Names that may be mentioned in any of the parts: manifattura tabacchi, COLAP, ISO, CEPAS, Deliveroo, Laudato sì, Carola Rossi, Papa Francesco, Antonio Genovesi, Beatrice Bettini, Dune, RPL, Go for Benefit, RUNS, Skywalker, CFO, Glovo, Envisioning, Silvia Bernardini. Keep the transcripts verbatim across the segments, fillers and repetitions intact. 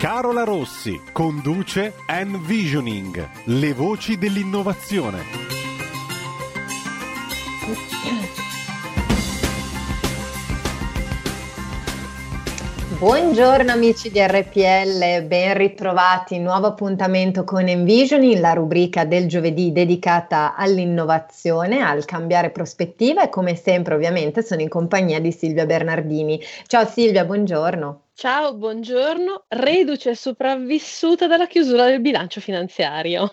Carola Rossi conduce Envisioning, le voci dell'innovazione. Buongiorno amici di R P L, ben ritrovati, nuovo appuntamento con Envisioning, la rubrica del giovedì dedicata all'innovazione, al cambiare prospettiva, e come sempre ovviamente sono in compagnia di Silvia Bernardini. Ciao Silvia, buongiorno. Ciao, buongiorno. Reduce sopravvissuta dalla chiusura del bilancio finanziario.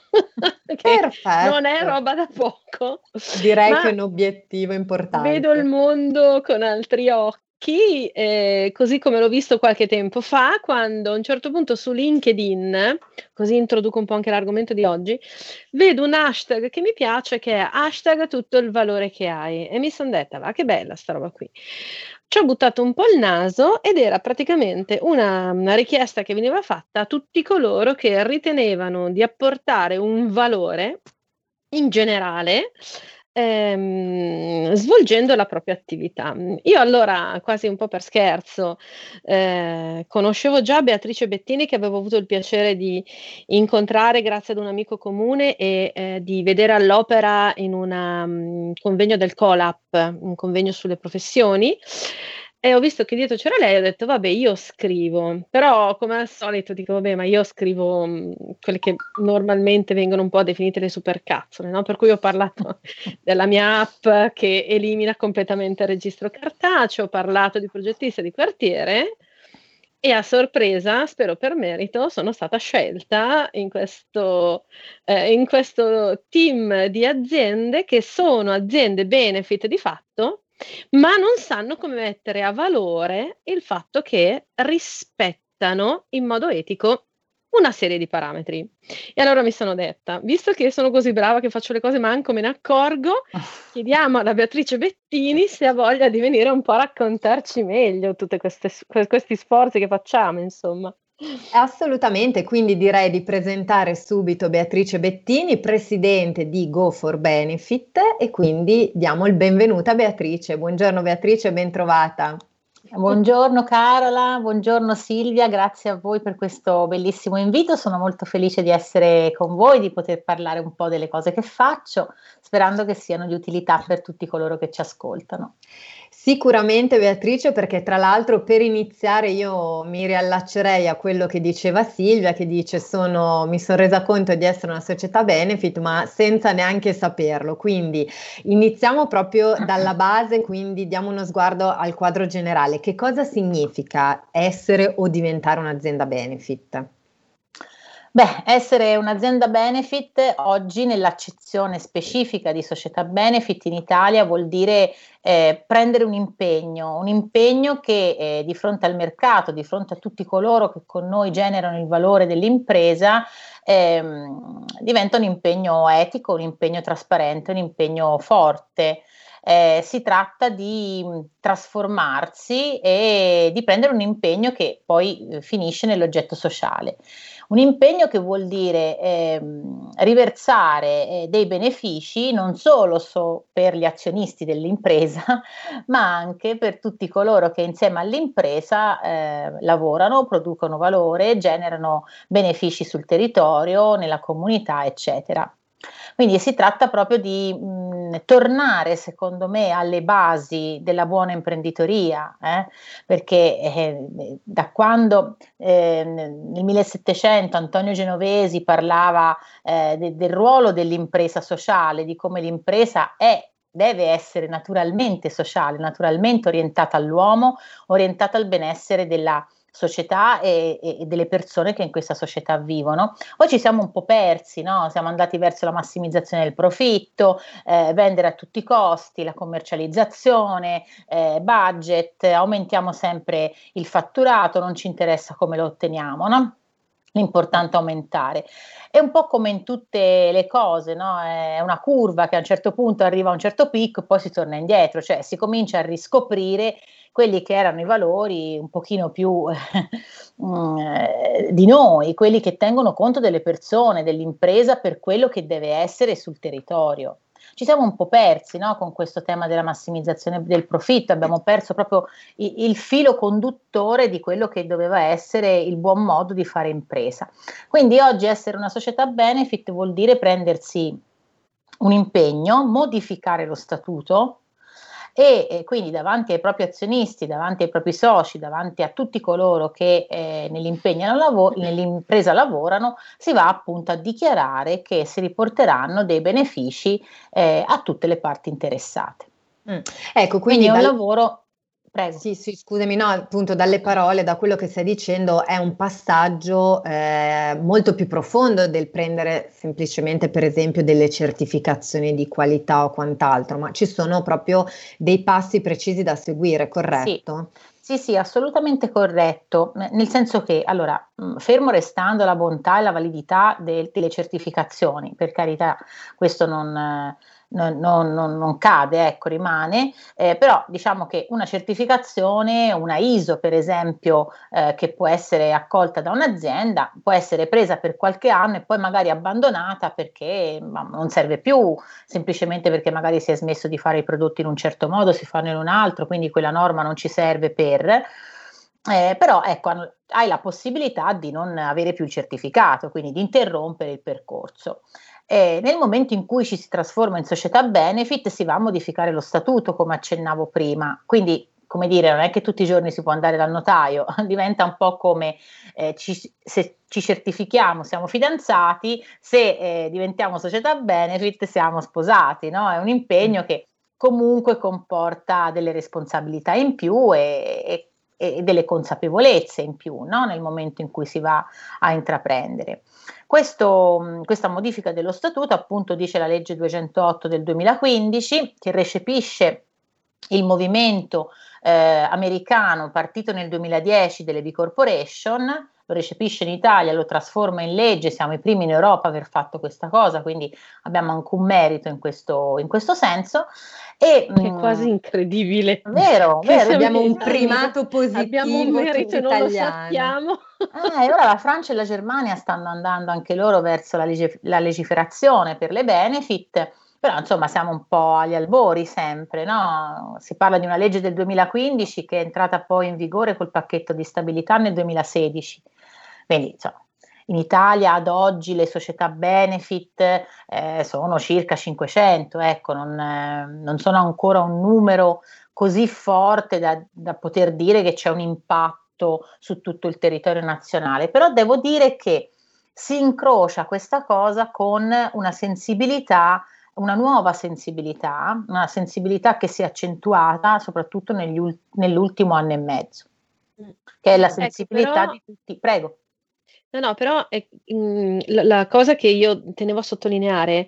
Perfetto. Non è roba da poco. Direi che è un obiettivo importante. Vedo il mondo con altri occhi, eh, così come l'ho visto qualche tempo fa, quando a un certo punto su LinkedIn, così introduco un po' anche l'argomento di oggi, vedo un hashtag che mi piace, che è hashtag tutto il valore che hai. E mi sono detta, va, che bella sta roba qui. Ci ho buttato un po' il naso ed era praticamente una, una richiesta che veniva fatta a tutti coloro che ritenevano di apportare un valore in generale ehm, svolgendo la propria attività. Io allora, quasi un po' per scherzo, eh, conoscevo già Beatrice Bettini, che avevo avuto il piacere di incontrare grazie ad un amico comune e eh, di vedere all'opera in una, um, convegno del COLAP, un convegno sulle professioni, e ho visto che dietro c'era lei, ho detto vabbè io scrivo, però come al solito dico vabbè ma io scrivo mh, quelle che normalmente vengono un po' definite le supercazzole, no? Per cui ho parlato della mia app che elimina completamente il registro cartaceo, ho parlato di progettista di quartiere e a sorpresa, spero per merito, sono stata scelta in questo, eh, in questo team di aziende che sono aziende benefit di fatto, ma non sanno come mettere a valore il fatto che rispettano in modo etico una serie di parametri. E allora mi sono detta, visto che sono così brava che faccio le cose manco me ne accorgo, chiediamo alla Beatrice Bettini se ha voglia di venire un po' a raccontarci meglio tutti questi sforzi che facciamo, insomma. Assolutamente, quindi direi di presentare subito Beatrice Bettini, presidente di Go for Benefit, e quindi diamo il benvenuto a Beatrice. Buongiorno Beatrice, ben trovata. Buongiorno Carola, buongiorno Silvia, grazie a voi per questo bellissimo invito, sono molto felice di essere con voi, di poter parlare un po' delle cose che faccio, sperando che siano di utilità per tutti coloro che ci ascoltano. Sicuramente Beatrice, perché tra l'altro per iniziare io mi riallaccerei a quello che diceva Silvia, che dice sono, mi sono resa conto di essere una società benefit ma senza neanche saperlo, quindi iniziamo proprio dalla base, quindi diamo uno sguardo al quadro generale. Che cosa significa essere o diventare un'azienda benefit? Beh, essere un'azienda benefit oggi nell'accezione specifica di società benefit in Italia vuol dire eh, prendere un impegno, un impegno che eh, di fronte al mercato, di fronte a tutti coloro che con noi generano il valore dell'impresa, ehm, diventa un impegno etico, un impegno trasparente, un impegno forte. Eh, si tratta di trasformarsi e di prendere un impegno che poi eh, finisce nell'oggetto sociale. Un impegno che vuol dire eh, riversare eh, dei benefici non solo so per gli azionisti dell'impresa, ma anche per tutti coloro che insieme all'impresa eh, lavorano, producono valore, generano benefici sul territorio, nella comunità, eccetera. Quindi si tratta proprio di mh, tornare, secondo me, alle basi della buona imprenditoria, eh? Perché eh, da quando eh, nel millesettecento Antonio Genovesi parlava eh, de- del ruolo dell'impresa sociale, di come l'impresa è deve essere naturalmente sociale, naturalmente orientata all'uomo, orientata al benessere della società e, e delle persone che in questa società vivono. Oggi siamo un po' persi, no? Siamo andati verso la massimizzazione del profitto, eh, vendere a tutti i costi, la commercializzazione, eh, budget, aumentiamo sempre il fatturato, non ci interessa come lo otteniamo, no? L'importante è aumentare. È un po' come in tutte le cose, no? È una curva che a un certo punto arriva a un certo picco e poi si torna indietro, cioè si comincia a riscoprire quelli che erano i valori un pochino più eh, di noi, quelli che tengono conto delle persone, dell'impresa per quello che deve essere sul territorio. Ci siamo un po' persi, no? Con questo tema della massimizzazione del profitto, abbiamo perso proprio il filo conduttore di quello che doveva essere il buon modo di fare impresa. Quindi oggi essere una società benefit vuol dire prendersi un impegno, modificare lo statuto e, e quindi davanti ai propri azionisti, davanti ai propri soci, davanti a tutti coloro che eh, lav- nell'impresa lavorano, si va appunto a dichiarare che si riporteranno dei benefici eh, a tutte le parti interessate. Mm. Ecco, quindi, quindi è un dal... lavoro... Prego. Sì, sì, scusami, no, appunto dalle parole, da quello che stai dicendo, è un passaggio eh, molto più profondo del prendere semplicemente per esempio delle certificazioni di qualità o quant'altro, ma ci sono proprio dei passi precisi da seguire, corretto? Sì. Sì, sì, assolutamente corretto, nel senso che, allora, fermo restando la bontà e la validità del, delle certificazioni, per carità, questo non, non, non, non cade, ecco, rimane, eh, però diciamo che una certificazione, una I S O per esempio, eh, che può essere accolta da un'azienda, può essere presa per qualche anno e poi magari abbandonata perché ma, non serve più, semplicemente perché magari si è smesso di fare i prodotti in un certo modo, si fanno in un altro, quindi quella norma non ci serve per... Eh, però ecco, hai la possibilità di non avere più il certificato, quindi di interrompere il percorso. Eh, nel momento in cui ci si trasforma in società benefit si va a modificare lo statuto, come accennavo prima, quindi come dire, non è che tutti i giorni si può andare dal notaio, diventa un po' come eh, ci, se ci certifichiamo siamo fidanzati, se eh, diventiamo società benefit siamo sposati, no? È un impegno che comunque comporta delle responsabilità in più e, e, e delle consapevolezze in più, no? Nel momento in cui si va a intraprendere. Questo, questa modifica dello statuto, appunto, dice la legge duecentootto del duemilaquindici, che recepisce il movimento eh, americano partito nel duemiladieci delle B-Corporation, lo recepisce in Italia, lo trasforma in legge, siamo i primi in Europa a aver fatto questa cosa, quindi abbiamo anche un merito in questo, in questo senso. E, che è quasi incredibile. Vero, vero, abbiamo un primato positivo, abbiamo un merito e non lo sappiamo. Ah, e ora la Francia e la Germania stanno andando anche loro verso la, lege- la legiferazione per le benefit, però insomma siamo un po' agli albori sempre, no? Si parla di una legge del duemilaquindici che è entrata poi in vigore col pacchetto di stabilità nel duemilasedici. Quindi insomma, in Italia ad oggi le società benefit eh, sono circa cinquecento, ecco, non, eh, non sono ancora un numero così forte da, da poter dire che c'è un impatto su tutto il territorio nazionale, però devo dire che si incrocia questa cosa con una sensibilità, una nuova sensibilità, una sensibilità che si è accentuata soprattutto negli ult- nell'ultimo anno e mezzo, che è la sensibilità ecco, però... di tutti. Prego. No, no, però eh, mh, la, la cosa che io tenevo a sottolineare,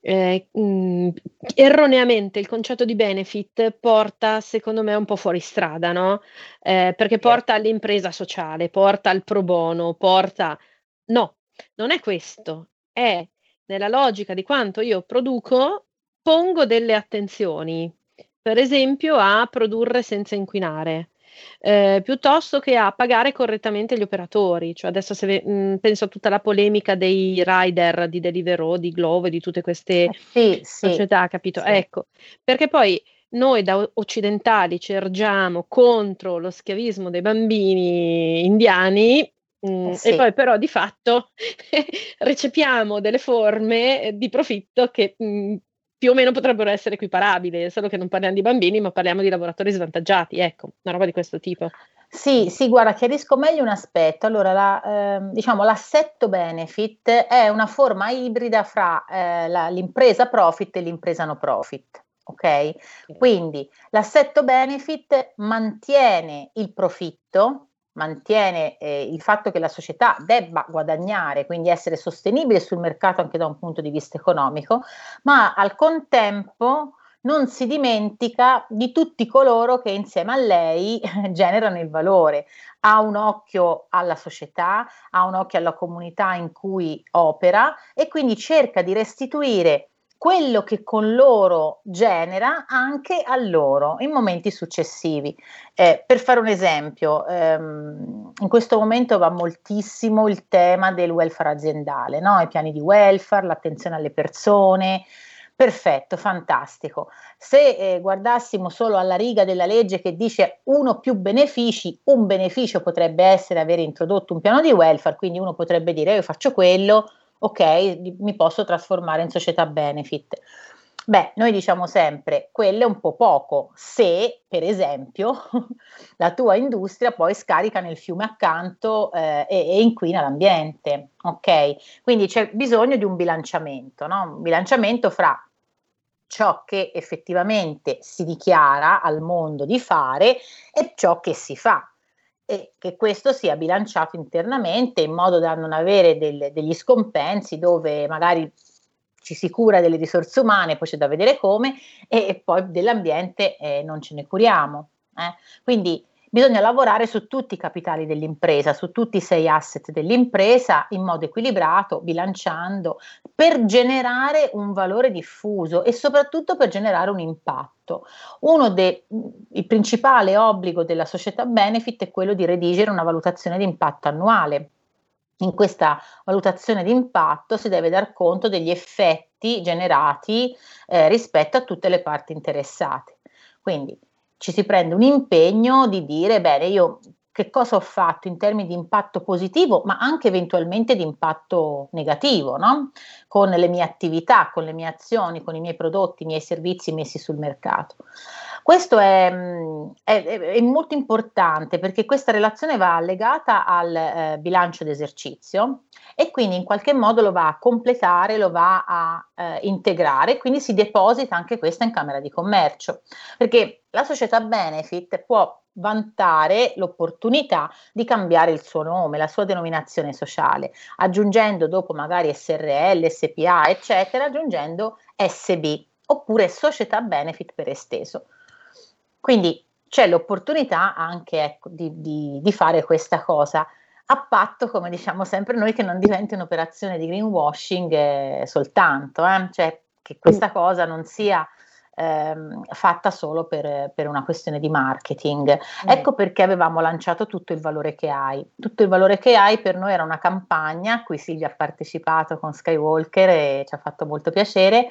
eh, mh, erroneamente il concetto di benefit porta, secondo me, un po' fuori strada, no? Eh, perché porta all'impresa sociale, porta al pro bono, porta... No, non è questo, è nella logica di quanto io produco, pongo delle attenzioni, per esempio a produrre senza inquinare, eh, piuttosto che a pagare correttamente gli operatori. Cioè adesso se ve, mh, penso a tutta la polemica dei rider di Deliveroo, di Glovo e di tutte queste eh sì, società, sì, capito? Sì. Ecco, perché poi noi da occidentali ci ergiamo contro lo schiavismo dei bambini indiani, Mm, sì. E poi però di fatto recepiamo delle forme di profitto che mh, più o meno potrebbero essere equiparabili, solo che non parliamo di bambini ma parliamo di lavoratori svantaggiati, ecco, una roba di questo tipo. Sì, sì, guarda, chiarisco meglio un aspetto. Allora, la, eh, diciamo, l'assetto benefit è una forma ibrida fra eh, la, l'impresa profit e l'impresa no profit, okay? Ok? Quindi l'assetto benefit mantiene il profitto mantiene eh, il fatto che la società debba guadagnare, quindi essere sostenibile sul mercato anche da un punto di vista economico, ma al contempo non si dimentica di tutti coloro che insieme a lei generano il valore. Ha un occhio alla società, ha un occhio alla comunità in cui opera e quindi cerca di restituire quello che con loro genera anche a loro in momenti successivi. Eh, per fare un esempio, ehm, in questo momento va moltissimo il tema del welfare aziendale, no? I piani di welfare, l'attenzione alle persone, perfetto, fantastico. Se eh, guardassimo solo alla riga della legge che dice uno più benefici, un beneficio potrebbe essere avere introdotto un piano di welfare, quindi uno potrebbe dire io faccio quello, ok, mi posso trasformare in società benefit. Beh, noi diciamo sempre, quello è un po' poco, se per esempio la tua industria poi scarica nel fiume accanto eh, e, e inquina l'ambiente, ok? Quindi c'è bisogno di un bilanciamento, no? Un bilanciamento fra ciò che effettivamente si dichiara al mondo di fare e ciò che si fa. E che questo sia bilanciato internamente in modo da non avere del, degli scompensi dove magari ci si cura delle risorse umane, poi c'è da vedere come, e, e poi dell'ambiente eh, non ce ne curiamo. Eh. Quindi bisogna lavorare su tutti i capitali dell'impresa, su tutti i sei asset dell'impresa in modo equilibrato, bilanciando, per generare un valore diffuso e soprattutto per generare un impatto. Uno dei principali obblighi della società benefit è quello di redigere una valutazione di impatto annuale. In questa valutazione di impatto si deve dar conto degli effetti generati eh, rispetto a tutte le parti interessate. Quindi, ci si prende un impegno di dire, bene, io che cosa ho fatto in termini di impatto positivo, ma anche eventualmente di impatto negativo, no? Con le mie attività, con le mie azioni, con i miei prodotti, i miei servizi messi sul mercato. Questo è, è, è molto importante perché questa relazione va legata al eh, bilancio d'esercizio e quindi in qualche modo lo va a completare, lo va a eh, integrare, quindi si deposita anche questa in Camera di Commercio, perché la società benefit può vantare l'opportunità di cambiare il suo nome, la sua denominazione sociale, aggiungendo dopo magari S R L, S P A, eccetera, aggiungendo S B, oppure società benefit per esteso. Quindi c'è l'opportunità anche ecco, di, di, di fare questa cosa, a patto, come diciamo sempre noi, che non diventi un'operazione di greenwashing eh, soltanto, eh? Cioè che questa cosa non sia Ehm, fatta solo per, per una questione di marketing. Ecco perché avevamo lanciato tutto il valore che hai. Tutto il valore che hai per noi era una campagna a cui Silvia ha partecipato con Skywalker e ci ha fatto molto piacere,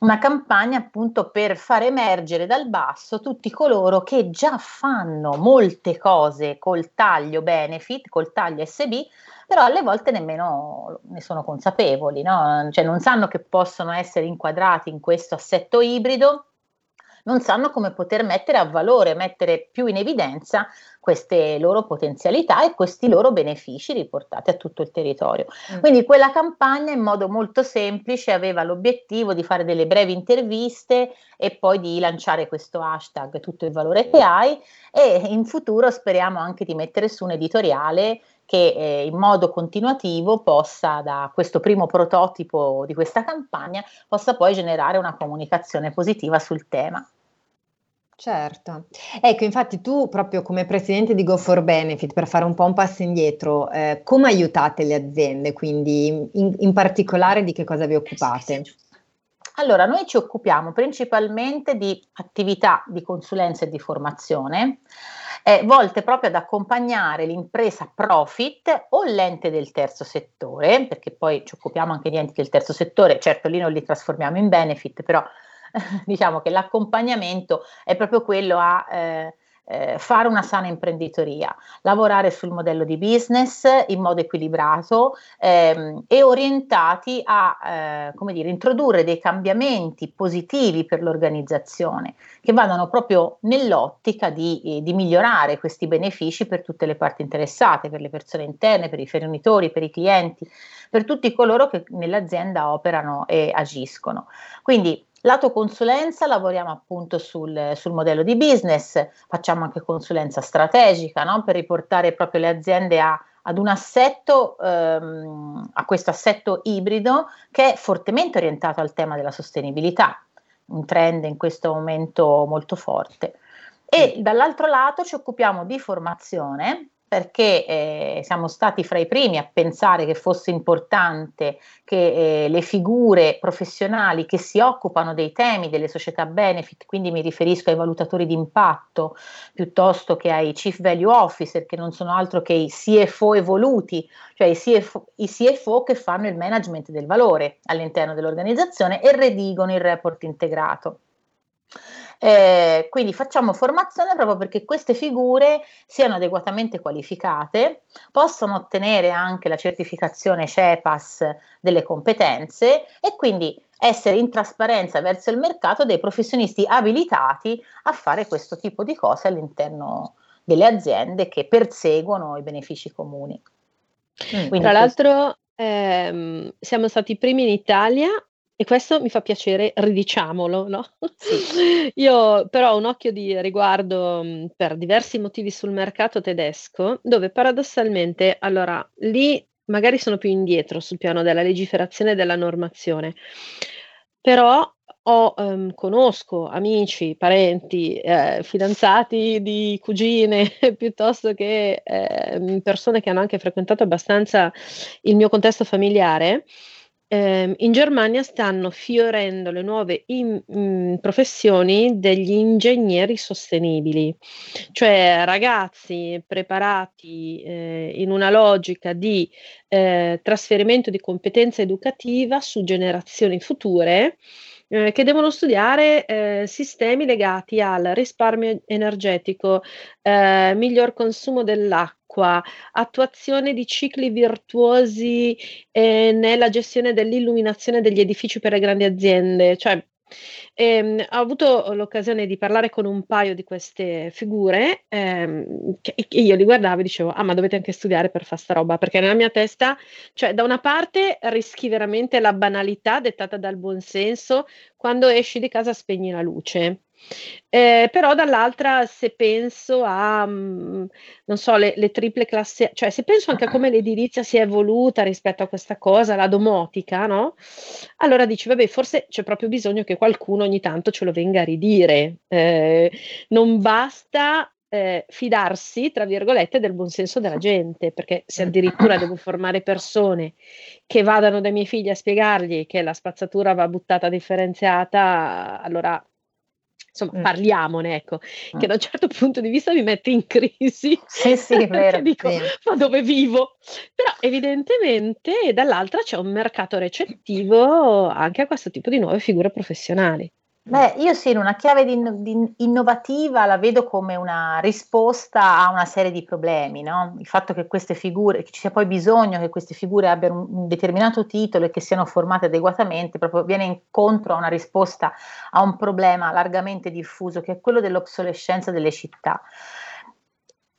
una campagna appunto per far emergere dal basso tutti coloro che già fanno molte cose col taglio benefit, col taglio S B, però alle volte nemmeno ne sono consapevoli, no? Cioè non sanno che possono essere inquadrati in questo assetto ibrido, non sanno come poter mettere a valore, mettere più in evidenza queste loro potenzialità e questi loro benefici riportati a tutto il territorio. Mm. Quindi quella campagna in modo molto semplice aveva l'obiettivo di fare delle brevi interviste e poi di lanciare questo hashtag tutto il valore che hai, e in futuro speriamo anche di mettere su un editoriale che eh, in modo continuativo possa, da questo primo prototipo di questa campagna, possa poi generare una comunicazione positiva sul tema. Certo, ecco, infatti tu proprio come presidente di Go for Benefit, per fare un po' un passo indietro, eh, come aiutate le aziende, quindi in, in particolare di che cosa vi occupate? Allora, noi ci occupiamo principalmente di attività di consulenza e di formazione, eh, volte proprio ad accompagnare l'impresa profit o l'ente del terzo settore, perché poi ci occupiamo anche di enti del terzo settore, certo lì non li trasformiamo in benefit, però eh, diciamo che l'accompagnamento è proprio quello a eh, eh, fare una sana imprenditoria, lavorare sul modello di business in modo equilibrato ehm, e orientati a eh, come dire, introdurre dei cambiamenti positivi per l'organizzazione che vadano proprio nell'ottica di, eh, di migliorare questi benefici per tutte le parti interessate, per le persone interne, per i fornitori, per i clienti, per tutti coloro che nell'azienda operano e agiscono. Quindi Lato consulenza lavoriamo appunto sul, sul modello di business, facciamo anche consulenza strategica, no? Per riportare proprio le aziende a, ad un assetto, ehm, a questo assetto ibrido che è fortemente orientato al tema della sostenibilità, un trend in questo momento molto forte. E dall'altro lato ci occupiamo di formazione, perché eh, siamo stati fra i primi a pensare che fosse importante che eh, le figure professionali che si occupano dei temi delle società benefit, quindi mi riferisco ai valutatori di impatto piuttosto che ai chief value officer, che non sono altro che i C F O evoluti, cioè i C F O, i C F O che fanno il management del valore all'interno dell'organizzazione e redigono il report integrato. Eh, quindi facciamo formazione proprio perché queste figure siano adeguatamente qualificate, possano ottenere anche la certificazione CEPAS delle competenze e quindi essere in trasparenza verso il mercato dei professionisti abilitati a fare questo tipo di cose all'interno delle aziende che perseguono i benefici comuni. Quindi Tra l'altro ehm, siamo stati i primi in Italia. E questo mi fa piacere, ridiciamolo, no? Sì. Io però ho un occhio di riguardo mh, per diversi motivi sul mercato tedesco, dove paradossalmente, allora, lì magari sono più indietro sul piano della legiferazione e della normazione, però ho, ehm, conosco amici, parenti, eh, fidanzati di cugine, piuttosto che eh, persone che hanno anche frequentato abbastanza il mio contesto familiare. In Germania stanno fiorendo le nuove in, in, professioni degli ingegneri sostenibili, cioè ragazzi preparati eh, in una logica di eh, trasferimento di competenza educativa su generazioni future eh, che devono studiare eh, sistemi legati al risparmio energetico, eh, miglior consumo dell'acqua, Qua, attuazione di cicli virtuosi eh, nella gestione dell'illuminazione degli edifici per le grandi aziende. Cioè, ehm, ho avuto l'occasione di parlare con un paio di queste figure ehm, che io li guardavo e dicevo: ah, ma dovete anche studiare per fare sta roba, perché nella mia testa, cioè, da una parte rischi veramente la banalità dettata dal buonsenso, quando esci di casa spegni la luce. Eh, però dall'altra, se penso a mh, non so, le, le triple classi, cioè se penso anche a come l'edilizia si è evoluta rispetto a questa cosa, la domotica, no? Allora dici, vabbè, forse c'è proprio bisogno che qualcuno ogni tanto ce lo venga a ridire, eh, non basta eh, fidarsi, tra virgolette, del buonsenso della gente, perché se addirittura devo formare persone che vadano dai miei figli a spiegargli che la spazzatura va buttata differenziata, allora insomma, parliamone, ecco, mm. che da un certo punto di vista mi mette in crisi, sì, sì, perché vero, dico, sì. ma dove vivo? Però evidentemente dall'altra c'è un mercato recettivo anche a questo tipo di nuove figure professionali. Beh, io sì, in una chiave di, di innovativa la vedo come una risposta a una serie di problemi, no? Il fatto che queste figure, che ci sia poi bisogno che queste figure abbiano un determinato titolo e che siano formate adeguatamente, proprio viene incontro a una risposta a un problema largamente diffuso, che è quello dell'obsolescenza delle città.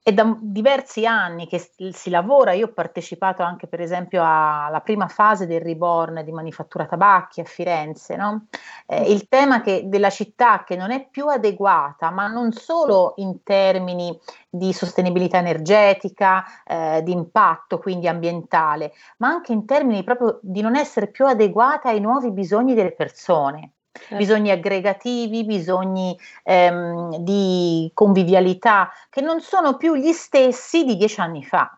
È da diversi anni che si lavora, io ho partecipato anche per esempio alla prima fase del Reborn di Manifattura Tabacchi a Firenze, no? Eh, il tema che, della città che non è più adeguata, ma non solo in termini di sostenibilità energetica, eh, di impatto quindi ambientale, ma anche in termini proprio di non essere più adeguata ai nuovi bisogni delle persone. Certo. Bisogni aggregativi, bisogni ehm, di convivialità che non sono più gli stessi di dieci anni fa.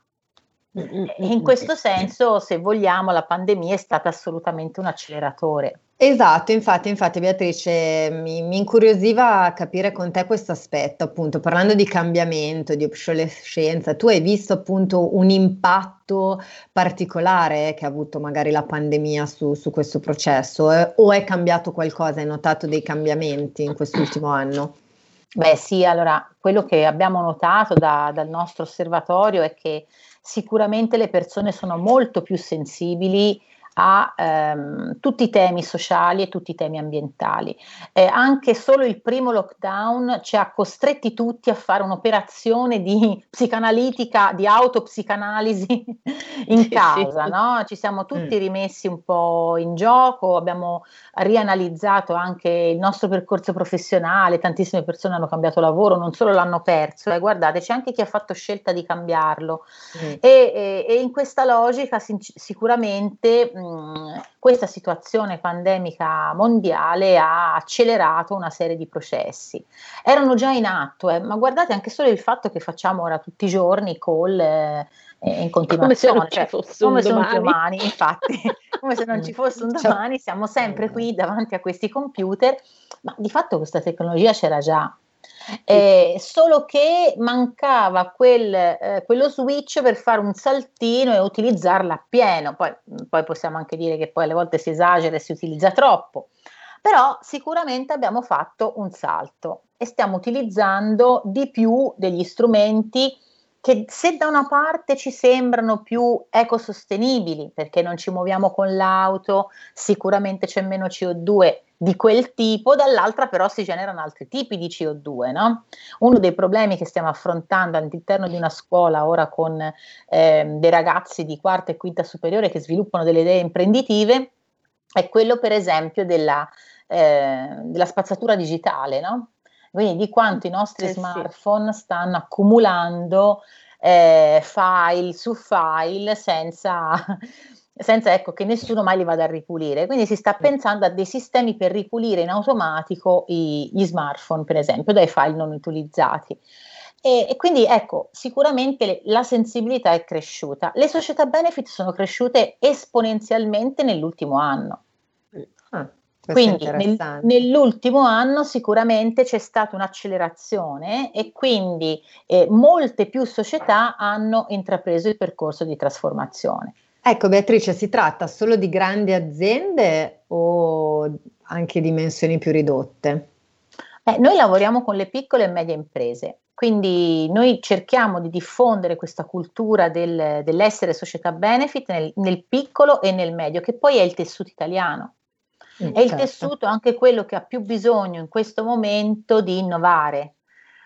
Mm-hmm. In questo senso, se vogliamo, la pandemia è stata assolutamente un acceleratore. Esatto, infatti, infatti Beatrice, mi, mi incuriosiva capire con te questo aspetto, appunto, parlando di cambiamento, di obsolescenza, tu hai visto appunto un impatto particolare che ha avuto magari la pandemia su, su questo processo, eh? O è cambiato qualcosa, hai notato dei cambiamenti in quest'ultimo anno? Beh sì, allora, quello che abbiamo notato da, dal nostro osservatorio è che sicuramente le persone sono molto più sensibili a ehm, tutti i temi sociali e tutti i temi ambientali. Eh, anche solo il primo lockdown ci ha costretti tutti a fare un'operazione di psicanalitica, di autopsicanalisi in sì, casa, sì. No? Ci siamo tutti mm. rimessi un po' in gioco, abbiamo rianalizzato anche il nostro percorso professionale, tantissime persone hanno cambiato lavoro, non solo l'hanno perso, e eh, guardate, c'è anche chi ha fatto scelta di cambiarlo. Mm. E, e, e in questa logica sic- sicuramente mh, questa situazione pandemica mondiale ha accelerato una serie di processi. Erano già in atto, eh, ma guardate anche solo il fatto che facciamo ora tutti i giorni call eh, in continuazione, come se non, cioè, ci fosse come un domani. Se non domani, infatti, come se non ci fosse un domani, siamo sempre qui davanti a questi computer, ma di fatto questa tecnologia c'era già. Eh, solo che mancava quel, eh, quello switch per fare un saltino e utilizzarla appieno. Poi, poi possiamo anche dire che poi alle volte si esagera e si utilizza troppo, però sicuramente abbiamo fatto un salto e stiamo utilizzando di più degli strumenti che, se da una parte ci sembrano più ecosostenibili perché non ci muoviamo con l'auto, sicuramente c'è meno C O due di quel tipo, dall'altra però si generano altri tipi di C O due, no? Uno dei problemi che stiamo affrontando all'interno di una scuola ora con eh, dei ragazzi di quarta e quinta superiore che sviluppano delle idee imprenditive è quello, per esempio, della, eh, della spazzatura digitale, no? Quindi di quanto i nostri eh, smartphone sì. stanno accumulando eh, file su file senza... senza ecco che nessuno mai li vada a ripulire, quindi si sta pensando a dei sistemi per ripulire in automatico i, gli smartphone, per esempio, dai file non utilizzati. E, e quindi ecco, sicuramente le, la sensibilità è cresciuta. Le società benefit sono cresciute esponenzialmente nell'ultimo anno. Ah, quindi nel, nell'ultimo anno sicuramente c'è stata un'accelerazione e quindi eh, molte più società hanno intrapreso il percorso di trasformazione. Ecco Beatrice, si tratta solo di grandi aziende o anche dimensioni più ridotte? Eh, noi lavoriamo con le piccole e medie imprese, quindi noi cerchiamo di diffondere questa cultura del, dell'essere società benefit nel, nel piccolo e nel medio, che poi è il tessuto italiano. Mm, è certo. Il tessuto anche quello che ha più bisogno in questo momento di innovare.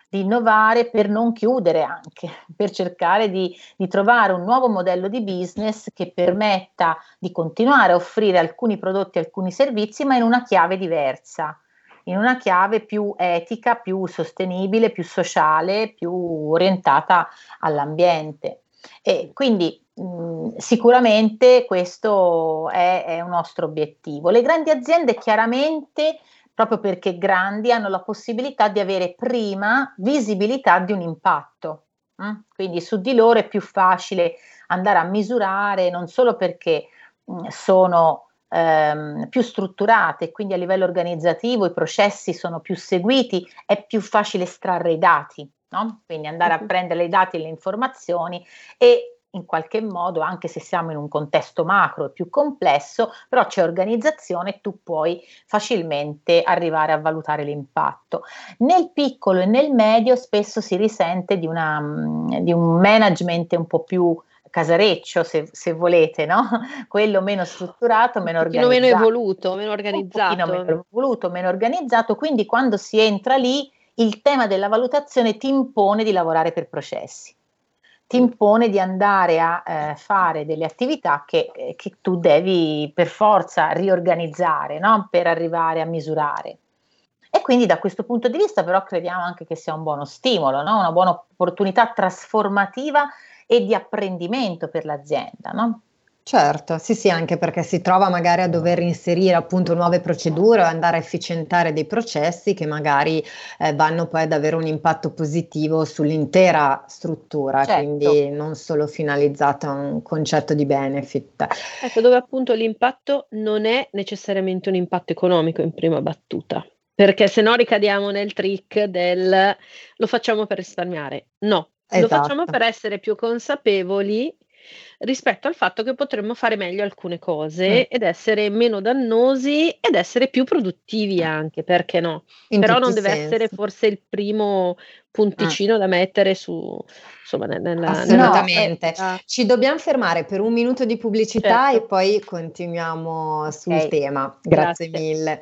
di innovare per non chiudere, anche per cercare di, di trovare un nuovo modello di business che permetta di continuare a offrire alcuni prodotti, alcuni servizi, ma in una chiave diversa, in una chiave più etica, più sostenibile, più sociale, più orientata all'ambiente. E quindi mh, sicuramente questo è, è un nostro obiettivo. Le grandi aziende chiaramente, proprio perché grandi, hanno la possibilità di avere prima visibilità di un impatto. Mh? Quindi su di loro è più facile andare a misurare, non solo perché mh, sono ehm, più strutturate, quindi a livello organizzativo i processi sono più seguiti, è più facile estrarre i dati, no? Quindi andare a prendere i dati e le informazioni e in qualche modo, anche se siamo in un contesto macro e più complesso, però c'è organizzazione e tu puoi facilmente arrivare a valutare l'impatto. Nel piccolo e nel medio spesso si risente di, una, di un management un po' più casareccio, se, se volete, no? Quello meno strutturato, meno organizzato. Un pochino meno evoluto, meno organizzato. Un pochino meno evoluto, meno organizzato, quindi quando si entra lì il tema della valutazione ti impone di lavorare per processi. Ti impone di andare a eh, fare delle attività che, che tu devi per forza riorganizzare, no? Per arrivare a misurare. E quindi da questo punto di vista però crediamo anche che sia un buono stimolo, no? Una buona opportunità trasformativa e di apprendimento per l'azienda, no? Certo, sì sì, anche perché si trova magari a dover inserire appunto nuove procedure o andare a efficientare dei processi che magari eh, vanno poi ad avere un impatto positivo sull'intera struttura, certo. Quindi non solo finalizzato a un concetto di benefit. Ecco, dove appunto l'impatto non è necessariamente un impatto economico in prima battuta, perché se no ricadiamo nel trick del lo facciamo per risparmiare. No, esatto. Lo facciamo per essere più consapevoli rispetto al fatto che potremmo fare meglio alcune cose mm. ed essere meno dannosi ed essere più produttivi anche, perché no? In Però non deve senso. essere forse il primo punticino ah. da mettere su, insomma, nella, assolutamente. Nella... No, ci dobbiamo fermare per un minuto di pubblicità, certo. e poi continuiamo sul okay. tema. Grazie, Grazie mille.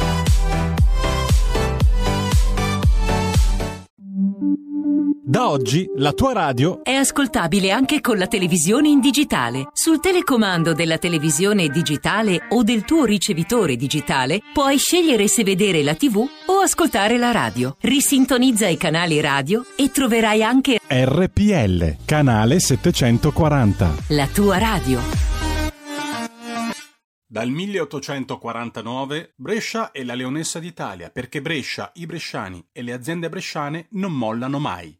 Da oggi la tua radio è ascoltabile anche con la televisione in digitale. Sul telecomando della televisione digitale o del tuo ricevitore digitale puoi scegliere se vedere la tivù o ascoltare la radio. Risintonizza i canali radio e troverai anche R P L, canale settecentoquaranta. La tua radio. Dal milleottocentoquarantanove Brescia è la leonessa d'Italia, perché Brescia, i bresciani e le aziende bresciane non mollano mai.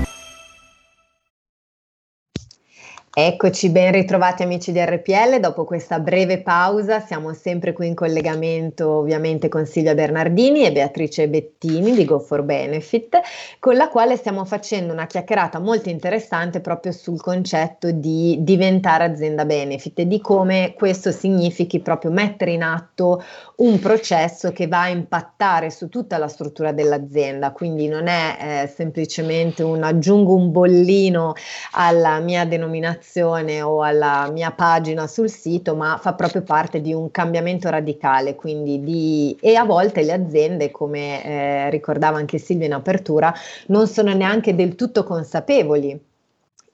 Eccoci, ben ritrovati amici di R P L, dopo questa breve pausa siamo sempre qui in collegamento ovviamente con Silvia Bernardini e Beatrice Bettini di Go for Benefit, con la quale stiamo facendo una chiacchierata molto interessante proprio sul concetto di diventare azienda benefit e di come questo significhi proprio mettere in atto un processo che va a impattare su tutta la struttura dell'azienda, quindi non è eh, semplicemente un aggiungo un bollino alla mia denominazione o alla mia pagina sul sito, ma fa proprio parte di un cambiamento radicale, quindi di, e a volte le aziende, come eh, ricordava anche Silvia in apertura, non sono neanche del tutto consapevoli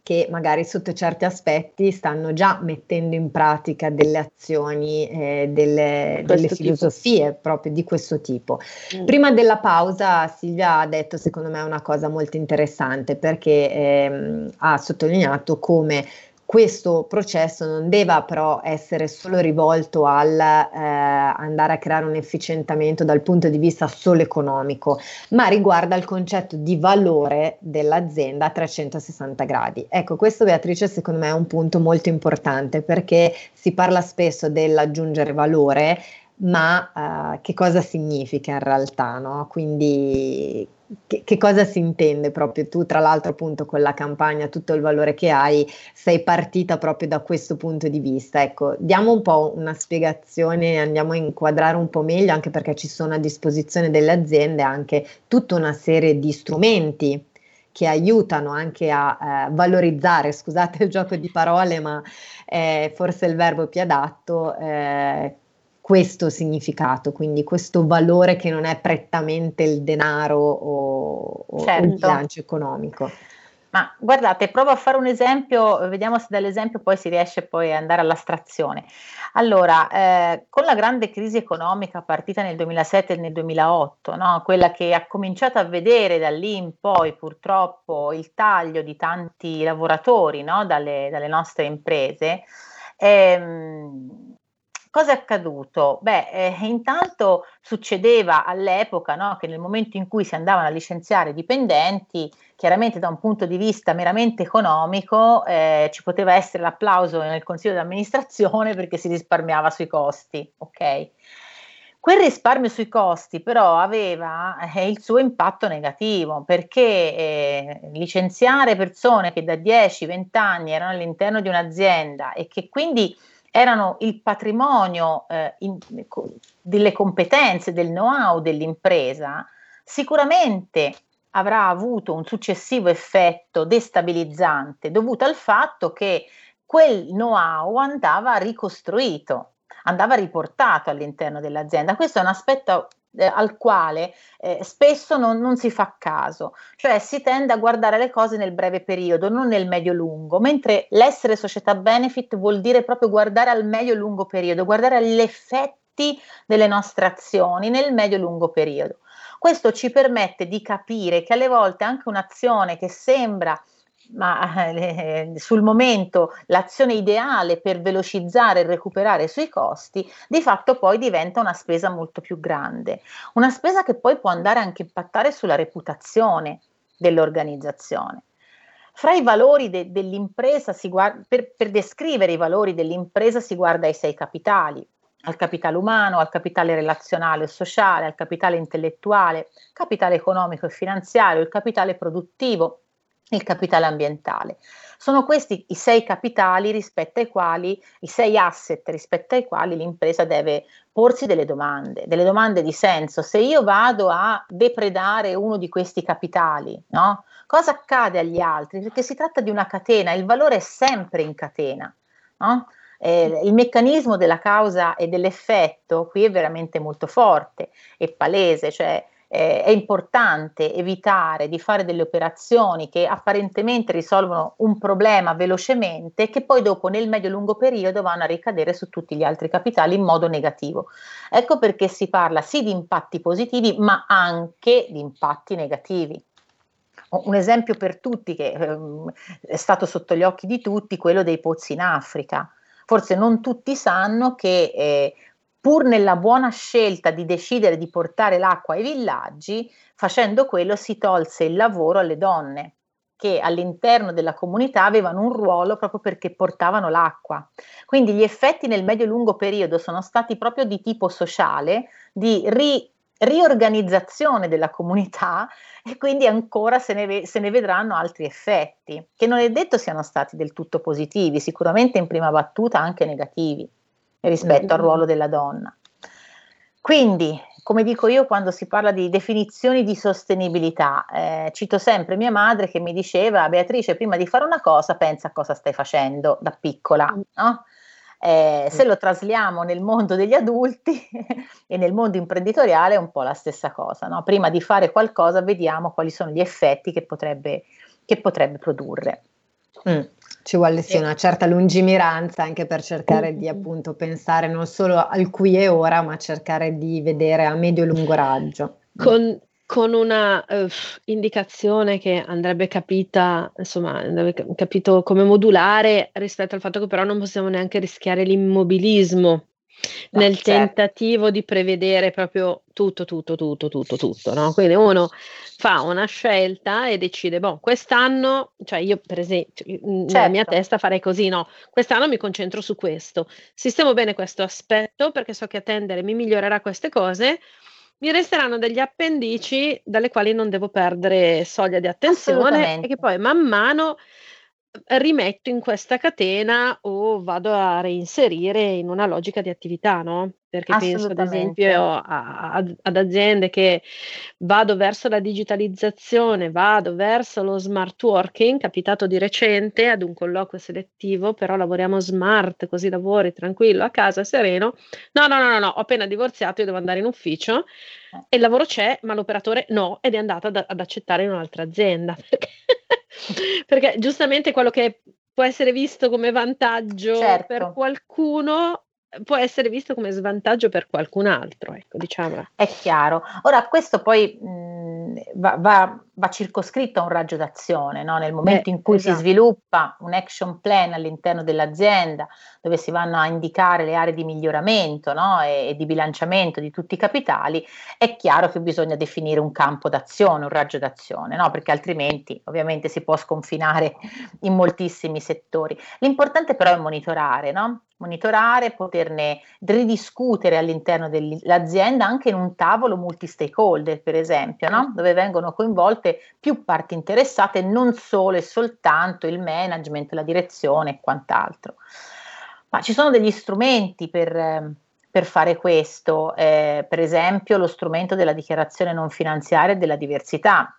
che magari sotto certi aspetti stanno già mettendo in pratica delle azioni, eh, delle, delle filosofie proprio di questo tipo. Mm. Prima della pausa Silvia ha detto secondo me una cosa molto interessante, perché eh, ha sottolineato come questo processo non deve però essere solo rivolto al eh, andare a creare un efficientamento dal punto di vista solo economico, ma riguarda il concetto di valore dell'azienda a trecentosessanta gradi. Ecco, questo Beatrice secondo me è un punto molto importante, perché si parla spesso dell'aggiungere valore, ma eh, che cosa significa in realtà, no? Quindi Che, che cosa si intende proprio? Tu tra l'altro appunto con la campagna Tutto il valore che hai sei partita proprio da questo punto di vista, ecco, diamo un po' una spiegazione, andiamo a inquadrare un po' meglio, anche perché ci sono a disposizione delle aziende anche tutta una serie di strumenti che aiutano anche a eh, valorizzare, scusate il gioco di parole ma eh, forse il verbo più adatto, eh, questo significato, quindi questo valore che non è prettamente il denaro o, o certo. il bilancio economico. Ma guardate, provo a fare un esempio, vediamo se dall'esempio poi si riesce poi ad andare all'astrazione. Allora, eh, con la grande crisi economica partita nel duemilasette e nel duemilaotto, no? Quella che ha cominciato a vedere da lì in poi purtroppo il taglio di tanti lavoratori, no? dalle, dalle nostre imprese, ehm, cosa è accaduto? Beh, eh, intanto succedeva all'epoca, no, che nel momento in cui si andavano a licenziare dipendenti, chiaramente da un punto di vista meramente economico, eh, ci poteva essere l'applauso nel consiglio di amministrazione perché si risparmiava sui costi, ok? Quel risparmio sui costi però aveva eh, il suo impatto negativo, perché eh, licenziare persone che da dieci venti anni erano all'interno di un'azienda e che quindi erano il patrimonio eh, in, delle competenze, del know-how dell'impresa, sicuramente avrà avuto un successivo effetto destabilizzante dovuto al fatto che quel know-how andava ricostruito, andava riportato all'interno dell'azienda. Questo è un aspetto eh, al quale eh, spesso non, non si fa caso, cioè si tende a guardare le cose nel breve periodo, non nel medio-lungo, mentre l'essere società benefit vuol dire proprio guardare al medio-lungo periodo, guardare agli effetti delle nostre azioni nel medio-lungo periodo. Questo ci permette di capire che alle volte anche un'azione che sembra ma eh, sul momento l'azione ideale per velocizzare e recuperare sui costi, di fatto poi diventa una spesa molto più grande, una spesa che poi può andare anche a impattare sulla reputazione dell'organizzazione. Fra i valori de- dell'impresa, si guarda, per, per descrivere i valori dell'impresa si guarda ai sei capitali, al capitale umano, al capitale relazionale e sociale, al capitale intellettuale, capitale economico e finanziario, il capitale produttivo, il capitale ambientale. Sono questi i sei capitali rispetto ai quali, i sei asset rispetto ai quali l'impresa deve porsi delle domande, delle domande di senso. Se io vado a depredare uno di questi capitali, no? Cosa accade agli altri? Perché si tratta di una catena, il valore è sempre in catena, no? Eh, il meccanismo della causa e dell'effetto qui è veramente molto forte e palese, cioè Eh, è importante evitare di fare delle operazioni che apparentemente risolvono un problema velocemente, che poi dopo nel medio-lungo periodo vanno a ricadere su tutti gli altri capitali in modo negativo. Ecco perché si parla sì di impatti positivi, ma anche di impatti negativi. Un esempio per tutti che ehm, è stato sotto gli occhi di tutti, quello dei pozzi in Africa. Forse non tutti sanno che eh, pur nella buona scelta di decidere di portare l'acqua ai villaggi, facendo quello si tolse il lavoro alle donne che all'interno della comunità avevano un ruolo proprio perché portavano l'acqua. Quindi gli effetti nel medio-lungo periodo sono stati proprio di tipo sociale, di ri- riorganizzazione della comunità, e quindi ancora se ne, ve- se ne vedranno altri effetti, che non è detto siano stati del tutto positivi, sicuramente in prima battuta anche negativi rispetto al ruolo della donna. Quindi, come dico io quando si parla di definizioni di sostenibilità, eh, cito sempre mia madre che mi diceva: Beatrice, prima di fare una cosa pensa a cosa stai facendo da piccola, no? Eh, se lo trasliamo nel mondo degli adulti e nel mondo imprenditoriale è un po' la stessa cosa, no? Prima di fare qualcosa vediamo quali sono gli effetti che potrebbe, che potrebbe produrre. Mm. Ci vuole sì una certa lungimiranza anche per cercare di appunto pensare non solo al qui e ora, ma cercare di vedere a medio e lungo raggio. Con, con una uh, indicazione che andrebbe capita, insomma, andrebbe capito come modulare rispetto al fatto che però non possiamo neanche rischiare l'immobilismo. No, nel certo. tentativo di prevedere proprio tutto, tutto, tutto, tutto, tutto, no? Quindi uno fa una scelta e decide, boh, quest'anno, cioè io per esempio, certo. nella mia testa farei così, no? Quest'anno mi concentro su questo, sistemo bene questo aspetto perché so che attendere mi migliorerà queste cose, mi resteranno degli appendici dalle quali non devo perdere soglia di attenzione e che poi man mano rimetto in questa catena o vado a reinserire in una logica di attività, no? Perché penso ad esempio a, a, ad aziende che vado verso la digitalizzazione, vado verso lo smart working, capitato di recente ad un colloquio selettivo, però lavoriamo smart, così lavori tranquillo a casa, sereno, no no no no, no ho appena divorziato, io devo andare in ufficio eh. e il lavoro c'è ma l'operatore no ed è andato ad, ad accettare in un'altra azienda perché, perché giustamente quello che può essere visto come vantaggio certo. per qualcuno può essere visto come svantaggio per qualcun altro, ecco, diciamola. È chiaro. Ora, questo poi mh, va, va, va circoscritto a un raggio d'azione, no? Nel momento eh, in cui esatto. si sviluppa un action plan all'interno dell'azienda, dove si vanno a indicare le aree di miglioramento, no? e, e di bilanciamento di tutti i capitali, è chiaro che bisogna definire un campo d'azione, un raggio d'azione, no? Perché altrimenti ovviamente si può sconfinare in moltissimi settori. L'importante però è monitorare, no? monitorare, poterne ridiscutere all'interno dell'azienda anche in un tavolo multi-stakeholder, per esempio, no? Dove vengono coinvolte più parti interessate, non solo e soltanto il management, la direzione e quant'altro. Ma ci sono degli strumenti per, per fare questo, eh, per esempio lo strumento della dichiarazione non finanziaria della diversità,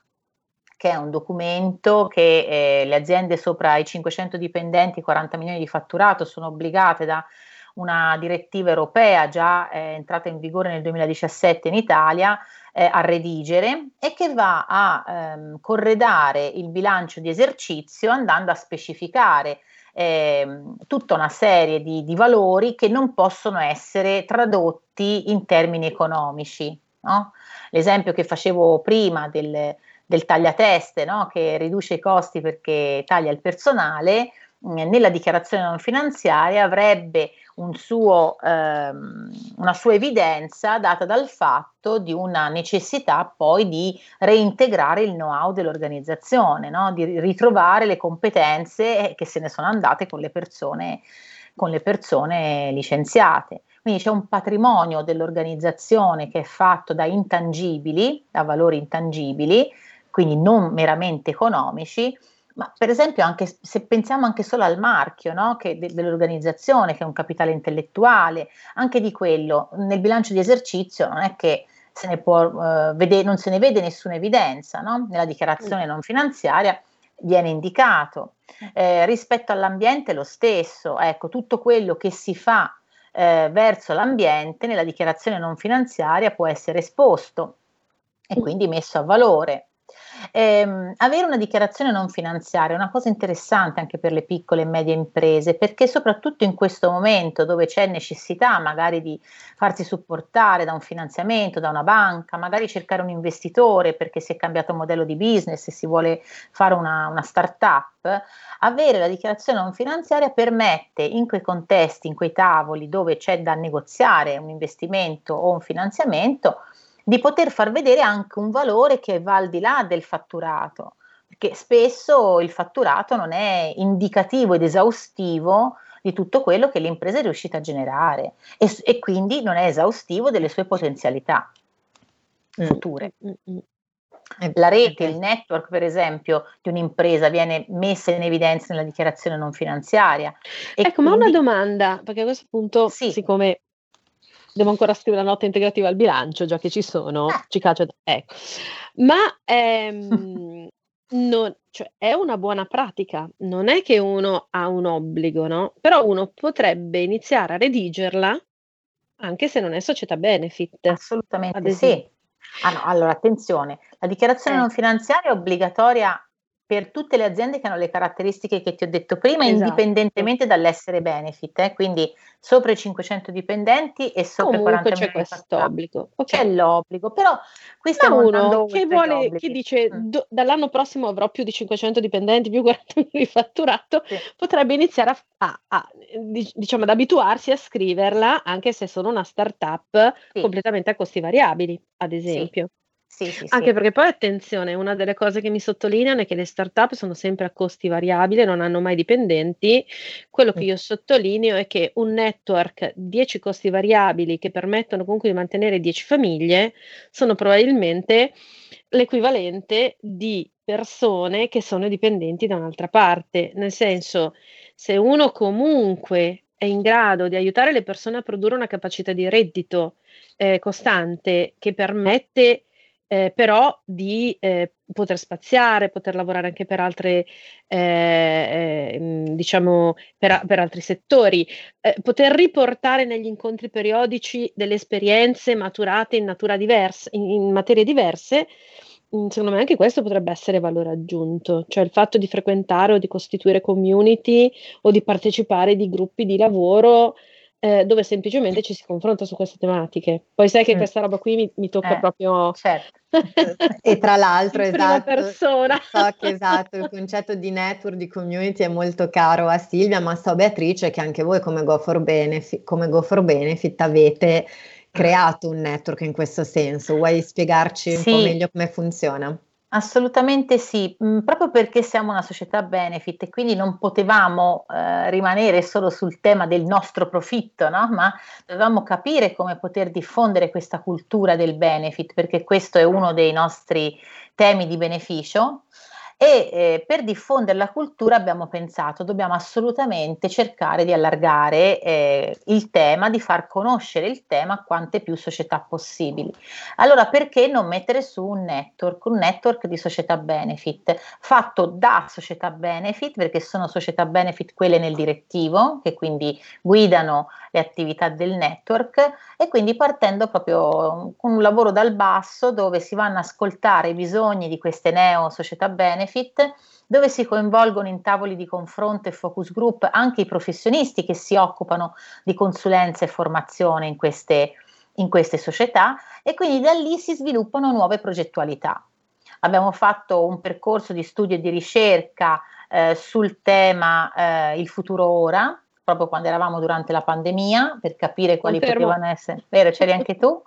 che è un documento che eh, le aziende sopra i cinquecento dipendenti e quaranta milioni di fatturato sono obbligate da una direttiva europea già eh, entrata in vigore nel duemiladiciassette in Italia, eh, a redigere, e che va a ehm, corredare il bilancio di esercizio andando a specificare eh, tutta una serie di, di valori che non possono essere tradotti in termini economici, no? L'esempio che facevo prima del, del tagliateste, no? Che riduce i costi perché taglia il personale, nella dichiarazione non finanziaria avrebbe un suo, ehm, una sua evidenza data dal fatto di una necessità poi di reintegrare il know-how dell'organizzazione, no? Di ritrovare le competenze che se ne sono andate con le persone, con le persone licenziate. Quindi c'è un patrimonio dell'organizzazione che è fatto da intangibili, da valori intangibili, quindi non meramente economici. Ma per esempio anche se pensiamo anche solo al marchio, no? Che de- dell'organizzazione, che è un capitale intellettuale, anche di quello nel bilancio di esercizio non è che se ne può eh, vedere, non se ne vede nessuna evidenza, no? Nella dichiarazione non finanziaria viene indicato. Eh, rispetto all'ambiente lo stesso, ecco, tutto quello che si fa eh, verso l'ambiente nella dichiarazione non finanziaria può essere esposto e quindi messo a valore. Eh, avere una dichiarazione non finanziaria è una cosa interessante anche per le piccole e medie imprese, perché soprattutto in questo momento dove c'è necessità magari di farsi supportare da un finanziamento, da una banca, magari cercare un investitore perché si è cambiato modello di business e si vuole fare una, una start-up, avere la dichiarazione non finanziaria permette in quei contesti, in quei tavoli dove c'è da negoziare un investimento o un finanziamento, di poter far vedere anche un valore che va al di là del fatturato, perché spesso il fatturato non è indicativo ed esaustivo di tutto quello che l'impresa è riuscita a generare e, e quindi non è esaustivo delle sue potenzialità future. La rete, il network per esempio di un'impresa viene messa in evidenza nella dichiarazione non finanziaria. E ecco, quindi... ma una domanda, perché a questo punto sì. siccome… devo ancora scrivere la nota integrativa al bilancio, già che ci sono, ci calcio. Ecco. Ma ehm, non, cioè, è una buona pratica, non è che uno ha un obbligo, no? Però uno potrebbe iniziare a redigerla anche se non è società benefit. Assolutamente sì. Ah, no, allora, attenzione, la dichiarazione eh. non finanziaria è obbligatoria per tutte le aziende che hanno le caratteristiche che ti ho detto prima, esatto. indipendentemente dall'essere benefit, eh? Quindi sopra i cinquecento dipendenti e sopra i quaranta c'è questo obbligo. Okay. C'è l'obbligo, però questo è uno che vuole, che dice mm. do, dall'anno prossimo avrò più di cinquecento dipendenti, più quarantamila di fatturato, sì. potrebbe iniziare a, a, a diciamo ad abituarsi a scriverla, anche se sono una startup sì. completamente a costi variabili, ad esempio. Sì. Sì, sì, anche sì. perché poi attenzione, una delle cose che mi sottolineano è che le start-up sono sempre a costi variabili, non hanno mai dipendenti. Quello che io sottolineo è che un network dieci costi variabili che permettono comunque di mantenere dieci famiglie sono probabilmente l'equivalente di persone che sono dipendenti da un'altra parte, nel senso, se uno comunque è in grado di aiutare le persone a produrre una capacità di reddito eh, costante che permette Eh, però di eh, poter spaziare, poter lavorare anche per altre, eh, eh, diciamo, per, per altri settori, eh, poter riportare negli incontri periodici delle esperienze maturate in natura diversa, in, in materie diverse, secondo me anche questo potrebbe essere valore aggiunto, cioè il fatto di frequentare o di costituire community o di partecipare di gruppi di lavoro Eh, dove semplicemente ci si confronta su queste tematiche. Poi sai che mm. questa roba qui mi, mi tocca eh, proprio certo. e tra l'altro esatto, persona. So che esatto il concetto di network, di community è molto caro a Silvia, ma so Beatrice che anche voi come Go for Benefit, come Go for Benefit avete creato un network in questo senso. Vuoi spiegarci un sì. po' meglio come funziona? Assolutamente sì, mh, proprio perché siamo una società benefit e quindi non potevamo eh, rimanere solo sul tema del nostro profitto, no? Ma dovevamo capire come poter diffondere questa cultura del benefit, perché questo è uno dei nostri temi di beneficio. e eh, per diffondere la cultura abbiamo pensato dobbiamo assolutamente cercare di allargare eh, il tema, di far conoscere il tema a quante più società possibili. Allora perché non mettere su un network, un network di società benefit, fatto da società benefit, perché sono società benefit quelle nel direttivo, che quindi guidano le attività del network, e quindi partendo proprio con un lavoro dal basso dove si vanno ad ascoltare i bisogni di queste neo società benefit, dove si coinvolgono in tavoli di confronto e focus group anche i professionisti che si occupano di consulenza e formazione in queste, in queste società, e quindi da lì si sviluppano nuove progettualità. Abbiamo fatto un percorso di studio e di ricerca eh, sul tema eh, il futuro ora, proprio quando eravamo durante la pandemia, per capire quali Confermo. potevano essere. Vero, c'eri anche tu.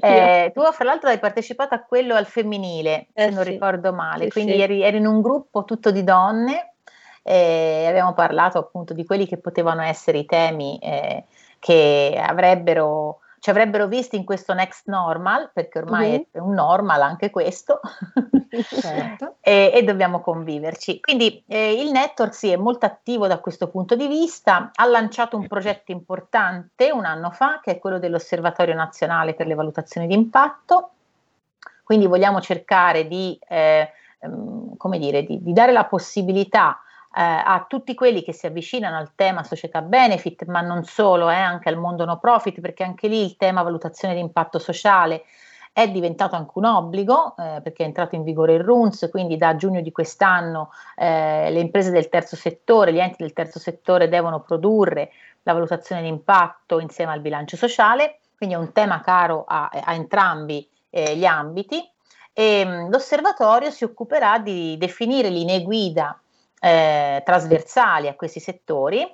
Eh, tu, fra l'altro, hai partecipato a quello al femminile, eh se sì. non ricordo male, eh quindi sì. eri, eri in un gruppo tutto di donne, e eh, abbiamo parlato appunto di quelli che potevano essere i temi eh, che avrebbero, ci avrebbero visti in questo next normal, perché ormai mm-hmm. è un normal anche questo, certo. e, e dobbiamo conviverci. Quindi eh, il network sì, è molto attivo da questo punto di vista, ha lanciato un progetto importante un anno fa, che è quello dell'Osservatorio Nazionale per le Valutazioni di Impatto, quindi vogliamo cercare di, eh, come dire, di, di dare la possibilità a tutti quelli che si avvicinano al tema società benefit, ma non solo, eh, anche al mondo no profit, perché anche lì il tema valutazione di impatto sociale è diventato anche un obbligo, eh, perché è entrato in vigore il RUNS, quindi da giugno di quest'anno eh, le imprese del terzo settore, gli enti del terzo settore devono produrre la valutazione di impatto insieme al bilancio sociale, quindi è un tema caro a, a entrambi eh, gli ambiti, e mh, l'osservatorio si occuperà di definire linee guida Eh, trasversali a questi settori,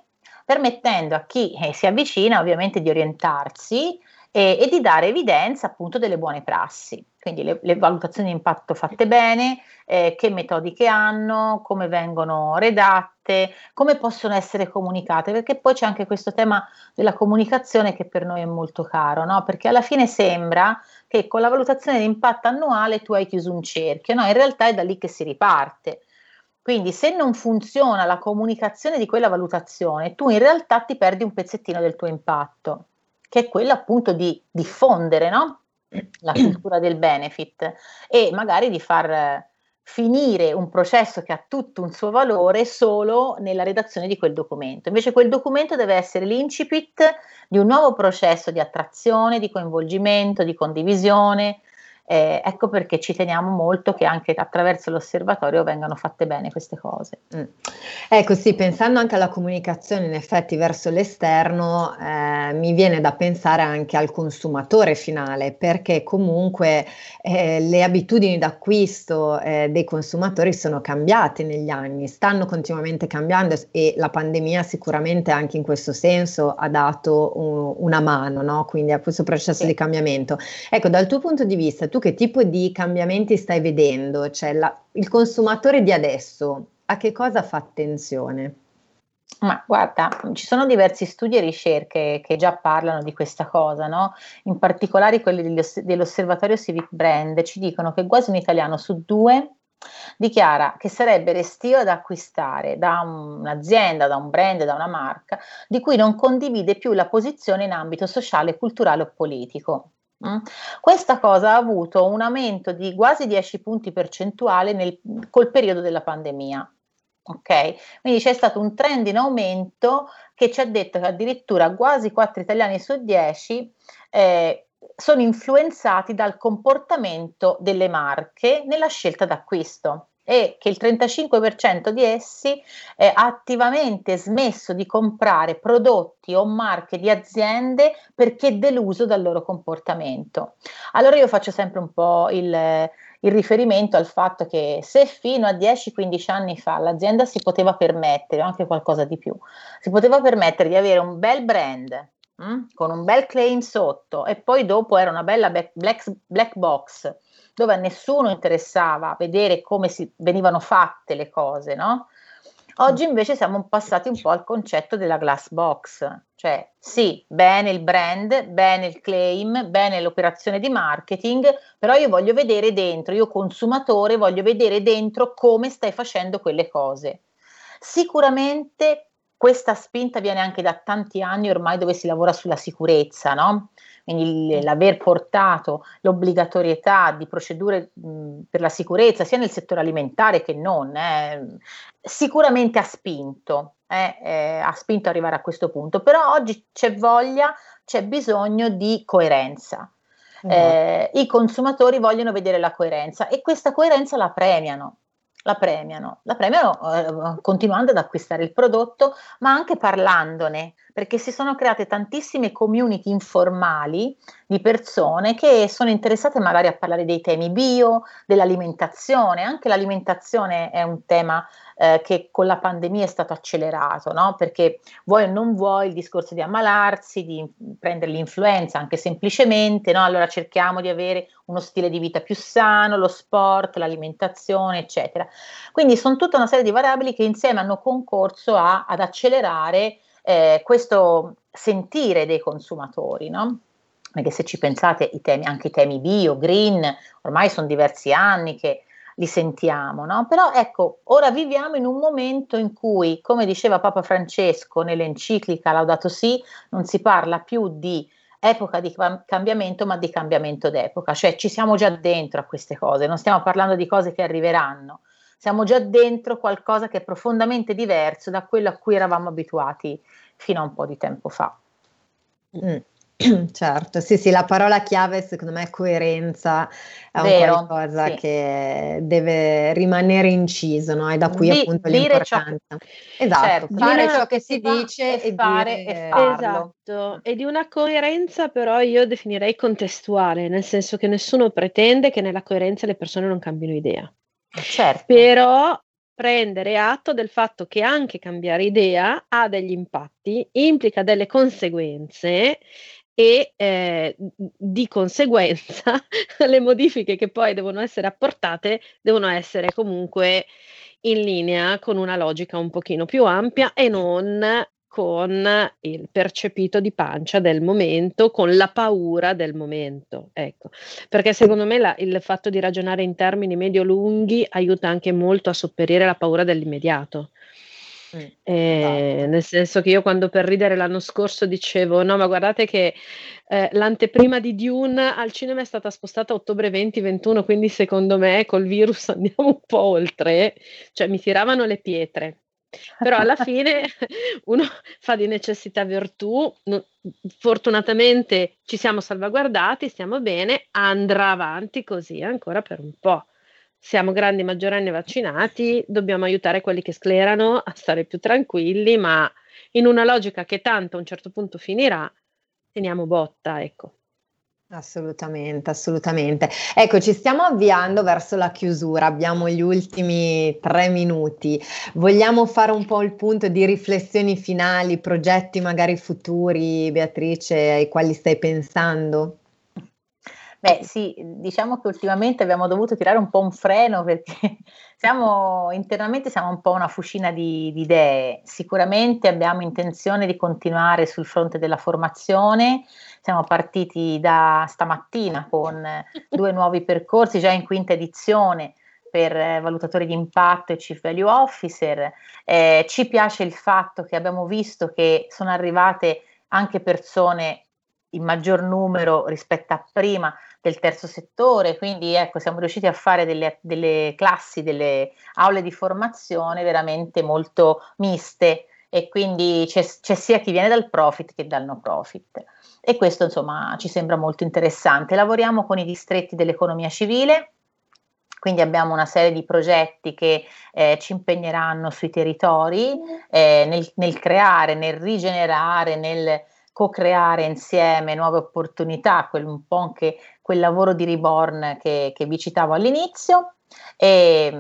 permettendo a chi eh, si avvicina ovviamente di orientarsi e, e di dare evidenza appunto delle buone prassi, quindi le, le valutazioni di impatto fatte bene, eh, che metodiche hanno, come vengono redatte, come possono essere comunicate, perché poi c'è anche questo tema della comunicazione che per noi è molto caro, no? Perché alla fine sembra che con la valutazione di impatto annuale tu hai chiuso un cerchio, no? In realtà è da lì che si riparte. Quindi se non funziona la comunicazione di quella valutazione, tu in realtà ti perdi un pezzettino del tuo impatto, che è quello appunto di diffondere, no? La cultura del benefit, e magari di far finire un processo che ha tutto un suo valore solo nella redazione di quel documento. Invece quel documento deve essere l'incipit di un nuovo processo di attrazione, di coinvolgimento, di condivisione. Eh, ecco perché ci teniamo molto che anche attraverso l'osservatorio vengano fatte bene queste cose. Mm. Ecco sì, pensando anche alla comunicazione in effetti verso l'esterno, eh, mi viene da pensare anche al consumatore finale, perché comunque eh, le abitudini d'acquisto eh, dei consumatori sono cambiate negli anni, stanno continuamente cambiando, e la pandemia sicuramente anche in questo senso ha dato un, una mano, no? Quindi a questo processo sì. di cambiamento. Ecco, dal tuo punto di vista tu che tipo di cambiamenti stai vedendo? Cioè la, il consumatore di adesso a che cosa fa attenzione? Ma guarda, ci sono diversi studi e ricerche che già parlano di questa cosa, no? In particolare quelli degli, dell'Osservatorio Civic Brand ci dicono che quasi un italiano su due dichiara che sarebbe restio ad acquistare da un'azienda, da un brand, da una marca di cui non condivide più la posizione in ambito sociale, culturale o politico. Questa cosa ha avuto un aumento di quasi dieci punti percentuali nel, col periodo della pandemia, ok? Quindi c'è stato un trend in aumento che ci ha detto che addirittura quasi quattro italiani su dieci eh, sono influenzati dal comportamento delle marche nella scelta d'acquisto, e che il trentacinque per cento di essi eh, ha attivamente smesso di comprare prodotti o marche di aziende perché deluso dal loro comportamento. Allora io faccio sempre un po' il, il riferimento al fatto che se fino a dieci quindici anni fa l'azienda si poteva permettere, anche qualcosa di più, si poteva permettere di avere un bel brand, mh, con un bel claim sotto, e poi dopo era una bella black, black box, dove a nessuno interessava vedere come si venivano fatte le cose, no? Oggi invece siamo passati un po' al concetto della glass box, cioè sì, bene il brand, bene il claim, bene l'operazione di marketing, però io voglio vedere dentro, io consumatore voglio vedere dentro come stai facendo quelle cose. Sicuramente questa spinta viene anche da tanti anni ormai dove si lavora sulla sicurezza, no? Quindi l'aver portato l'obbligatorietà di procedure mh, per la sicurezza sia nel settore alimentare che non, eh, sicuramente ha spinto, eh, eh, ha spinto ad arrivare a questo punto, però oggi c'è voglia, c'è bisogno di coerenza. Mm-hmm. eh, i consumatori vogliono vedere la coerenza e questa coerenza la premiano. La premiano, la premiano eh, continuando ad acquistare il prodotto, ma anche parlandone, perché si sono create tantissime community informali di persone che sono interessate magari a parlare dei temi bio, dell'alimentazione. Anche l'alimentazione è un tema eh, che con la pandemia è stato accelerato, no? Perché vuoi o non vuoi il discorso di ammalarsi, di prendere l'influenza anche semplicemente, no? Allora cerchiamo di avere uno stile di vita più sano, lo sport, l'alimentazione, eccetera. Quindi sono tutta una serie di variabili che insieme hanno concorso a, ad accelerare eh, questo sentire dei consumatori, no? Perché se ci pensate, i temi, anche i temi bio, green, ormai sono diversi anni che li sentiamo, no? Però ecco, ora viviamo in un momento in cui, come diceva Papa Francesco nell'enciclica Laudato sì, non si parla più di epoca di cambiamento, ma di cambiamento d'epoca, cioè ci siamo già dentro a queste cose, non stiamo parlando di cose che arriveranno, siamo già dentro qualcosa che è profondamente diverso da quello a cui eravamo abituati fino a un po' di tempo fa. Mm. Certo, sì sì, la parola chiave secondo me è coerenza, è Vero, un qualcosa sì. che deve rimanere inciso, no? E da qui di, appunto l'importanza. Ciò, esatto, certo, fare ciò che si dice e fare dire, e farlo. Esatto, e di una coerenza però io definirei contestuale, nel senso che nessuno pretende che nella coerenza le persone non cambino idea. Certo. Però prendere atto del fatto che anche cambiare idea ha degli impatti, implica delle conseguenze e eh, di conseguenza le modifiche che poi devono essere apportate devono essere comunque in linea con una logica un pochino più ampia e non con il percepito di pancia del momento, con la paura del momento, ecco, perché secondo me la, il fatto di ragionare in termini medio-lunghi aiuta anche molto a sopperire la paura dell'immediato. Eh, esatto. Nel senso che io quando per ridere l'anno scorso dicevo no ma guardate che eh, l'anteprima di Dune al cinema è stata spostata a ottobre venti ventuno, quindi secondo me col virus andiamo un po' oltre, cioè mi tiravano le pietre, però alla fine uno fa di necessità virtù, no, fortunatamente ci siamo salvaguardati, stiamo bene, andrà avanti così ancora per un po'. Siamo grandi maggiorenni vaccinati, dobbiamo aiutare quelli che sclerano a stare più tranquilli, ma in una logica che tanto a un certo punto finirà, teniamo botta, ecco. Assolutamente, assolutamente. Ecco, ci stiamo avviando verso la chiusura, abbiamo gli ultimi tre minuti. Vogliamo fare un po' il punto di riflessioni finali, progetti magari futuri, Beatrice, ai quali stai pensando? Beh sì, diciamo che ultimamente abbiamo dovuto tirare un po' un freno perché siamo internamente siamo un po' una fucina di, di idee. Sicuramente abbiamo intenzione di continuare sul fronte della formazione, siamo partiti da stamattina con due nuovi percorsi già in quinta edizione per valutatori di impatto e Chief Value Officer. Eh, ci piace il fatto che abbiamo visto che sono arrivate anche persone in maggior numero rispetto a prima del terzo settore, quindi ecco siamo riusciti a fare delle, delle classi, delle aule di formazione veramente molto miste e quindi c'è, c'è sia chi viene dal profit che dal no profit e questo insomma ci sembra molto interessante. Lavoriamo con i distretti dell'economia civile, quindi abbiamo una serie di progetti che eh, ci impegneranno sui territori eh, nel, nel creare, nel rigenerare, nel co-creare insieme nuove opportunità, quel, un po' anche quel lavoro di Reborn che, che vi citavo all'inizio e,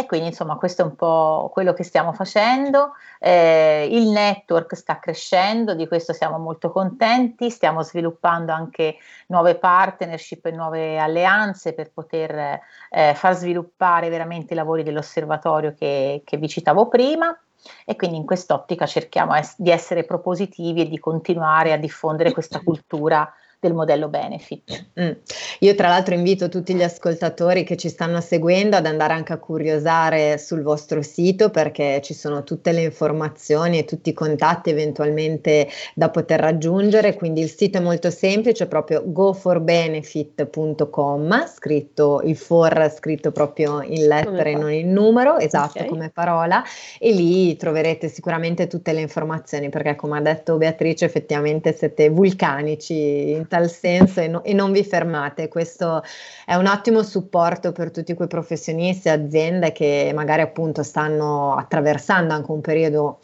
E quindi insomma questo è un po' quello che stiamo facendo, eh, il network sta crescendo, di questo siamo molto contenti, stiamo sviluppando anche nuove partnership e nuove alleanze per poter eh, far sviluppare veramente i lavori dell'osservatorio che, che vi citavo prima, e quindi in quest'ottica cerchiamo es- di essere propositivi e di continuare a diffondere questa cultura del modello benefit. Mm. Io tra l'altro invito tutti gli ascoltatori che ci stanno seguendo ad andare anche a curiosare sul vostro sito, perché ci sono tutte le informazioni e tutti i contatti eventualmente da poter raggiungere, quindi il sito è molto semplice, proprio go for benefit punto com, scritto il for scritto proprio in lettere e non in numero, esatto, okay, come parola, e lì troverete sicuramente tutte le informazioni, perché come ha detto Beatrice effettivamente siete vulcanici in tal senso e, no, e non vi fermate. Questo è un ottimo supporto per tutti quei professionisti e aziende che magari appunto stanno attraversando anche un periodo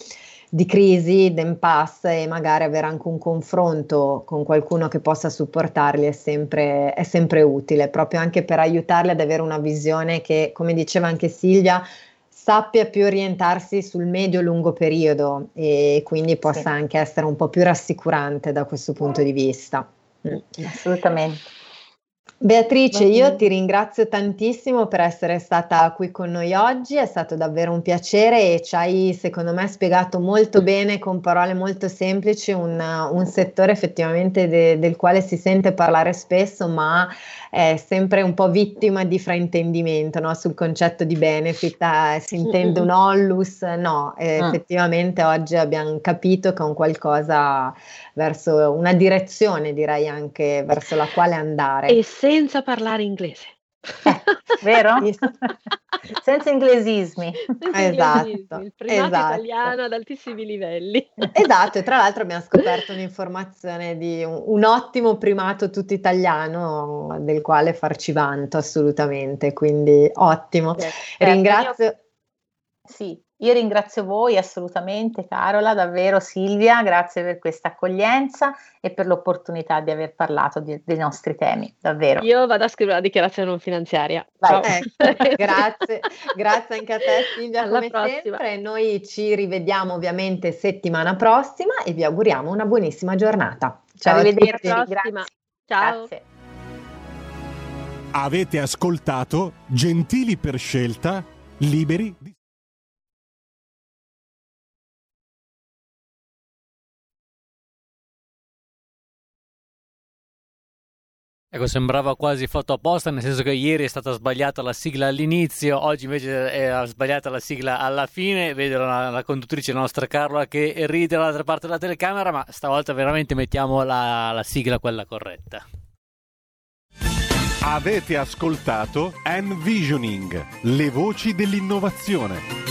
di crisi, d'impasse, e magari avere anche un confronto con qualcuno che possa supportarli è sempre, è sempre utile, proprio anche per aiutarli ad avere una visione che, come diceva anche Silvia, sappia più orientarsi sul medio-lungo periodo e quindi possa sì. anche essere un po' più rassicurante da questo punto di vista. Assolutamente. Beatrice, io ti ringrazio tantissimo per essere stata qui con noi oggi, è stato davvero un piacere e ci hai secondo me spiegato molto bene, con parole molto semplici, un, un settore effettivamente de, del quale si sente parlare spesso ma è sempre un po' vittima di fraintendimento, no? Sul concetto di benefit, eh, si intende un onlus, no, eh, ah. effettivamente oggi abbiamo capito che è un qualcosa verso una direzione, direi anche verso la quale andare. E senza parlare inglese. Eh, vero? Senza inglesismi. Senza esatto. Inglesismi. Il primato esatto. italiano ad altissimi livelli. Esatto, e tra l'altro abbiamo scoperto un'informazione di un, un ottimo primato tutto italiano del quale farci vanto assolutamente, quindi ottimo. Certo. Ringrazio. Io... Sì, io ringrazio voi assolutamente, Carola, davvero Silvia, grazie per questa accoglienza e per l'opportunità di aver parlato di, dei nostri temi, davvero. Io vado a scrivere la dichiarazione non finanziaria. Ciao. Ecco, grazie, grazie anche a te Silvia, alla come prossima. Sempre. Noi ci rivediamo ovviamente settimana prossima e vi auguriamo una buonissima giornata. Ciao, arrivederci. Alla prossima. Ciao. Grazie. Avete ascoltato Gentili per scelta, liberi di... Ecco, sembrava quasi fatto apposta, nel senso che ieri è stata sbagliata la sigla all'inizio, oggi invece è sbagliata la sigla alla fine. Vedo la, la conduttrice nostra Carola che ride dall'altra parte della telecamera, ma stavolta veramente mettiamo la, la sigla quella corretta. Avete ascoltato Envisioning, le voci dell'innovazione.